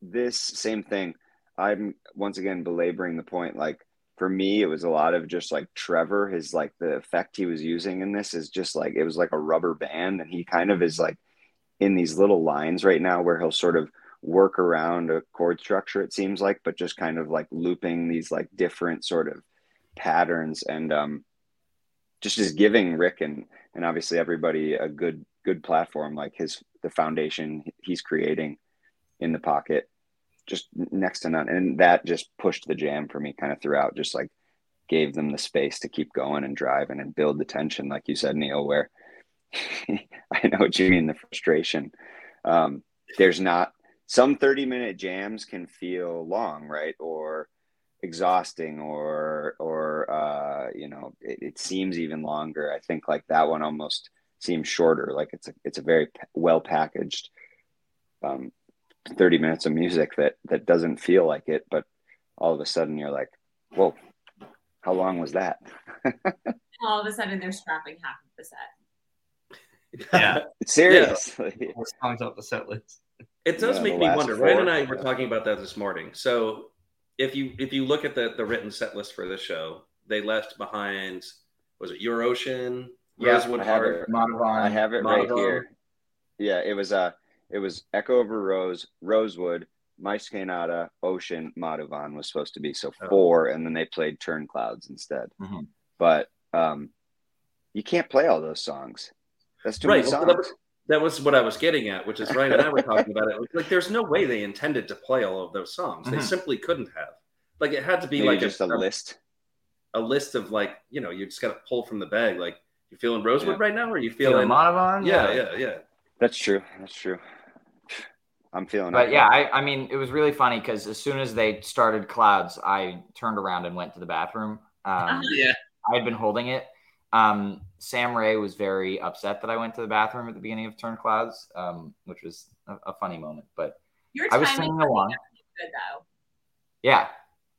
This same thing. I'm, once again, belaboring the point. Like, for me, it was a lot of just, like, Trevor. His, like, the effect he was using in this is just, like, it was like a rubber band. And he kind of is, like, in these little lines right now where he'll sort of work around a chord structure, it seems like, but just kind of like looping these like different sort of patterns, and just is giving Rick and obviously everybody a good platform, like the foundation he's creating in the pocket, just next to none. And that just pushed the jam for me kind of throughout, just like gave them the space to keep going and driving and build the tension, like you said, Neal, where I know what you mean, the frustration. There's not some 30-minute jams can feel long, right? Or exhausting, or you know, it seems even longer. I think like that one almost seems shorter. Like it's a very well packaged 30 minutes of music that doesn't feel like it, but all of a sudden you're like, whoa, how long was that? All of a sudden they're scrapping half of the set. Yeah. Seriously. Yeah. Songs off the set list. It does make me wonder. Ryan and I were talking about that this morning. So if you look at the written set list for this show, they left behind, was it Your Ocean? Rosewood Heart. I have it right here. Yeah, it was Echo Over Rose, Rosewood, My Scanada, Ocean, Madhuvan was supposed to be. So 4, and then they played Turn Clouds instead. Mm-hmm. But you can't play all those songs. That's too many songs. That was what I was getting at, which is Ryan and I were talking about it. Like, there's no way they intended to play all of those songs. Mm-hmm. They simply couldn't have. Like, it had to be maybe just a list. A list of, like, you know, you just got to pull from the bag. Like, you feeling Rosewood right now, or you feeling Madhuvan? Yeah. That's true. I'm feeling it. But yeah, I mean, it was really funny because as soon as they started Clouds, I turned around and went to the bathroom. I had been holding it. Sam Ray was very upset that I went to the bathroom at the beginning of Turn Clouds, which was a funny moment. But I was singing along. Good, though. Yeah.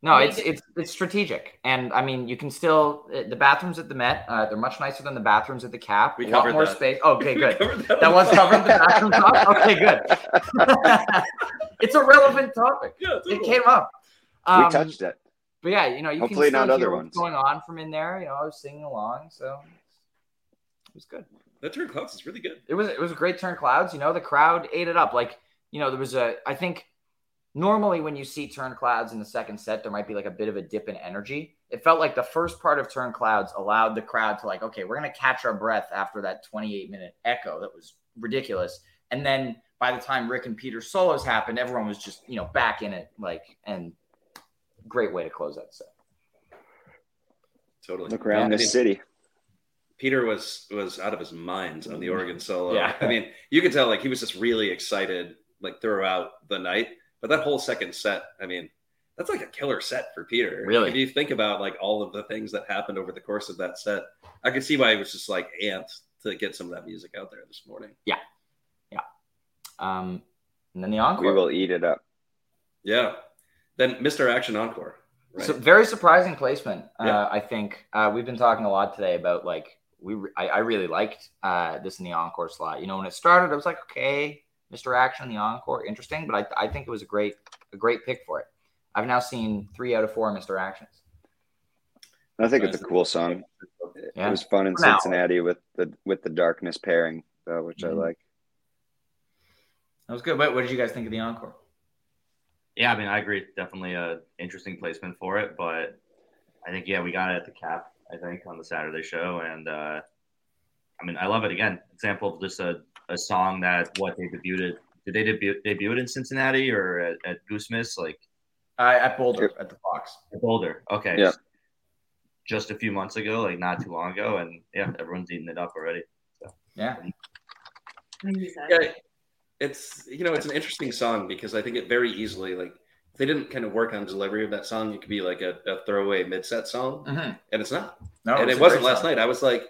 No, I mean, it's strategic. And I mean, you can still, the bathrooms at the Met, they're much nicer than the bathrooms at the Cap. We a lot more space. Oh, okay, good. That was covered, the bathroom top? Okay, good. It's a relevant topic. Yeah, it came up. We touched it. But yeah, you know, you hopefully can see what's going on from in there. You know, I was singing along, so it was good. That Turn Clouds is really good. It was a great Turn Clouds. You know, the crowd ate it up. Like, you know, there was I think normally when you see Turn Clouds in the second set, there might be like a bit of a dip in energy. It felt like the first part of Turn Clouds allowed the crowd to like, okay, we're going to catch our breath after that 28-minute echo that was ridiculous. And then by the time Rick and Peter's solos happened, everyone was just, you know, back in it, like, and great way to close that set. Totally. Look around this city. Peter was out of his mind on the organ solo. Yeah. I mean, you could tell like he was just really excited like throughout the night. But that whole second set, I mean, that's like a killer set for Peter. Really? If you think about like all of the things that happened over the course of that set, I could see why he was just like amped to get some of that music out there this morning. Yeah. Yeah. And then the encore. We will eat it up. Yeah. Then Mr. Action Encore. Right? So very surprising placement, I think. We've been talking a lot today about, like, I really liked this in the encore slot. You know, when it started, I was like, okay, Mr. Action, the encore, interesting. But I think it was a great pick for it. I've now seen 3 out of 4 Mr. Actions. I think it's a cool song. Yeah. It was fun in Cincinnati with the darkness pairing, which I like. That was good. What did you guys think of the encore? Yeah, I mean, I agree. Definitely an interesting placement for it, but I think, we got it at the Cap, I think, on the Saturday show. And, I mean, I love it. Again, example of just a song that, they debuted. Did they debut it in Cincinnati or at Goosemist? Like, at Boulder, at the Fox. At Boulder, okay. Yeah. Just a few months ago, like not too long ago. And, everyone's eaten it up already. So. Yeah. Yeah. It's, it's an interesting song because I think it very easily, like, if they didn't kind of work on delivery of that song, it could be like a throwaway mid-set song, and it's not. No, and it wasn't last night. I was like,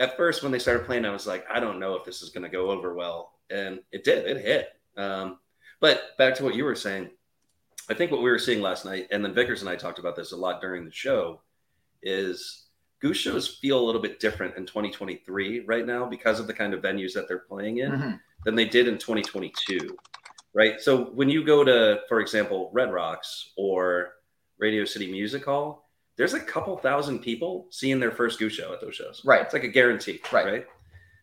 at first when they started playing, I was like, I don't know if this is going to go over well, and it did. It hit. But back to what you were saying, I think what we were seeing last night, and then Vickers and I talked about this a lot during the show, is Goose shows feel a little bit different in 2023 right now because of the kind of venues that they're playing in. Mm-hmm. than they did in 2022, right? So when you go to, for example, Red Rocks or Radio City Music Hall, there's a couple thousand people seeing their first Goose show at those shows. Right. It's like a guarantee, right?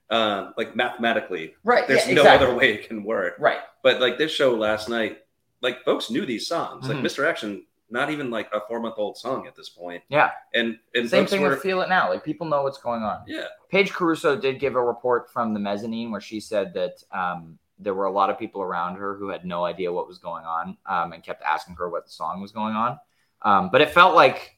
Like mathematically, right? There's no other way it can work. Right. But like this show last night, like folks knew these songs. Mm-hmm. Like Mr. Action, not even like a 4-month-old song at this point. Yeah. And same thing with Feel It Now. Like people know what's going on. Yeah. Paige Caruso did give a report from the mezzanine where she said that there were a lot of people around her who had no idea what was going on and kept asking her what the song was going on. But it felt like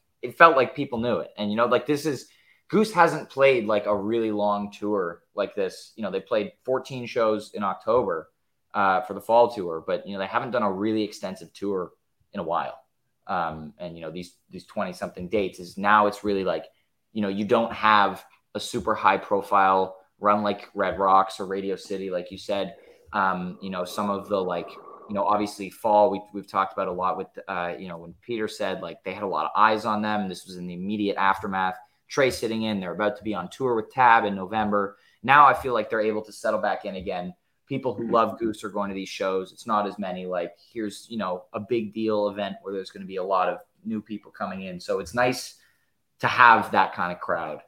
people knew it. And, like Goose hasn't played like a really long tour like this. You know, they played 14 shows in October. for the fall tour, but, you know, they haven't done a really extensive tour in a while. And, you know, these 20 something dates is now it's really like, you know, you don't have a super high profile run like Red Rocks or Radio City, like you said. You know, some of the, like, you know, obviously fall, we've talked about a lot with, you know, when Peter said, like, they had a lot of eyes on them. This was in the immediate aftermath. Trey sitting in, they're about to be on tour with TAB in November. Now I feel like they're able to settle back in again. People who love Goose are going to these shows. It's not as many, like, here's, you know, a big deal event where there's going to be a lot of new people coming in. So it's nice to have that kind of crowd,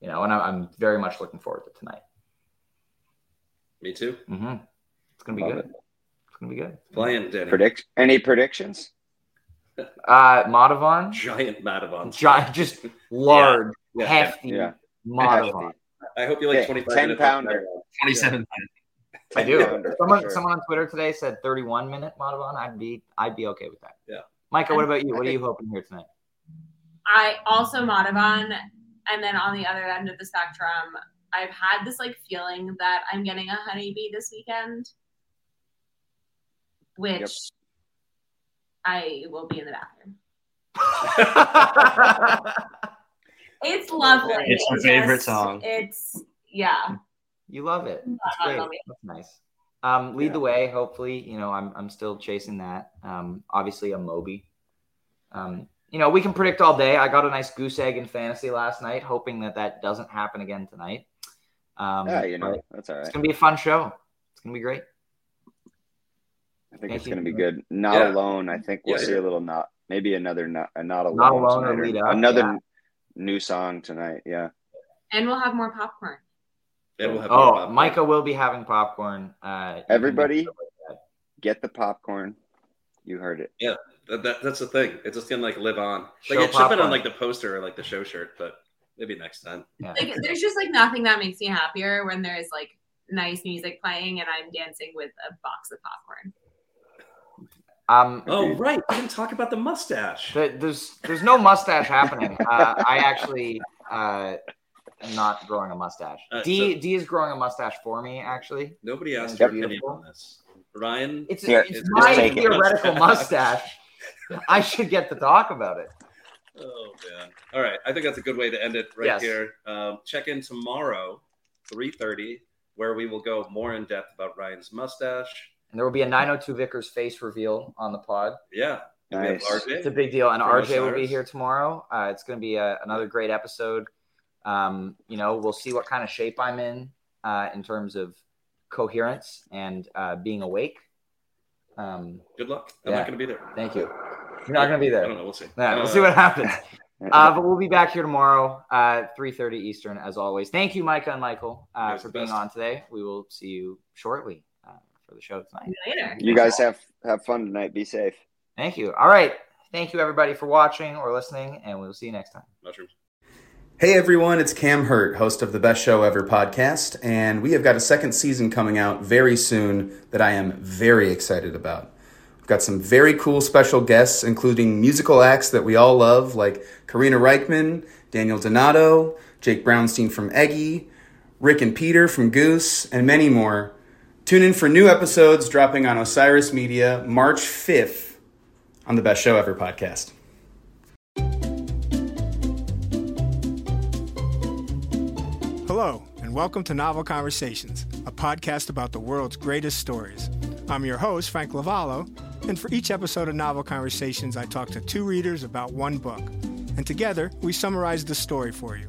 you know, and I'm very much looking forward to tonight. Me too. Mm-hmm. It's going to be good. It's going to be good. Playing, Danny. Any predictions? Madavon. Giant Madavon. Just large, hefty Madavon. I hope you like 25. 10 pounder. 27. I do. Someone on Twitter today said 31-minute Madavon. I'd be okay with that. Yeah. Mikah, what about you? What are you hoping here tonight? I also Madavon. And then on the other end of the spectrum, I've had this, like, feeling that I'm getting a honeybee this weekend, which I will be in the bathroom. It's lovely. It's your favorite song. It's, you love it. It's great. That's nice. Lead the way, hopefully. You know, I'm still chasing that. Obviously, a Moby. You know, we can predict all day. I got a nice goose egg in fantasy last night, hoping that doesn't happen again tonight. You know, that's all right. It's going to be a fun show. It's going to be great. I think it's going to be good. Not alone. I think we'll see a little not. Maybe another not alone. Not alone. Lead up, another new song tonight. Yeah. And we'll have more popcorn. Mikah will be having popcorn. Everybody, get the popcorn. You heard it. Yeah, that's the thing. It's just gonna, like, live on. Show like it should have been on, like, the poster or, like, the show shirt, but maybe next time. Yeah. Like, there's just, like, nothing that makes me happier when there's, like, nice music playing and I'm dancing with a box of popcorn. Right, we didn't talk about the mustache. There's no mustache happening. I actually am not growing a mustache. D is growing a mustache for me, actually. Nobody asked your opinion on this, Ryan. It's my theoretical mustache. I should get to talk about it. Oh man! All right, I think that's a good way to end it right here. Check in tomorrow, 3:30, where we will go more in depth about Ryan's mustache. And there will be a 902 Vickers face reveal on the pod. Yeah. Nice. It's a big deal. And RJ will be here tomorrow. It's going to be another great episode. You know, we'll see what kind of shape I'm in terms of coherence and being awake. Good luck. I'm not going to be there. Thank you. You're not going to be there. I don't know. We'll see. Yeah, we'll see what happens. But we'll be back here tomorrow, 3:30 Eastern, as always. Thank you, Mikah and Michael, for being on today. We will see you shortly. The show tonight. Later. You guys have fun tonight. Be safe. Thank you. All right. Thank you, everybody, for watching or listening, and we'll see you next time. Mushrooms. Hey, everyone. It's Cam Hurt, host of the Best Show Ever podcast, and we have got a second season coming out very soon that I am very excited about. We've got some very cool special guests, including musical acts that we all love, like Karina Reichman, Daniel Donato, Jake Brownstein from Eggy, Rick and Peter from Goose, and many more. Tune in for new episodes dropping on Osiris Media March 5th on the Best Show Ever podcast. Hello, and welcome to Novel Conversations, a podcast about the world's greatest stories. I'm your host, Frank Lavallo, and for each episode of Novel Conversations, I talk to two readers about one book, and together we summarize the story for you.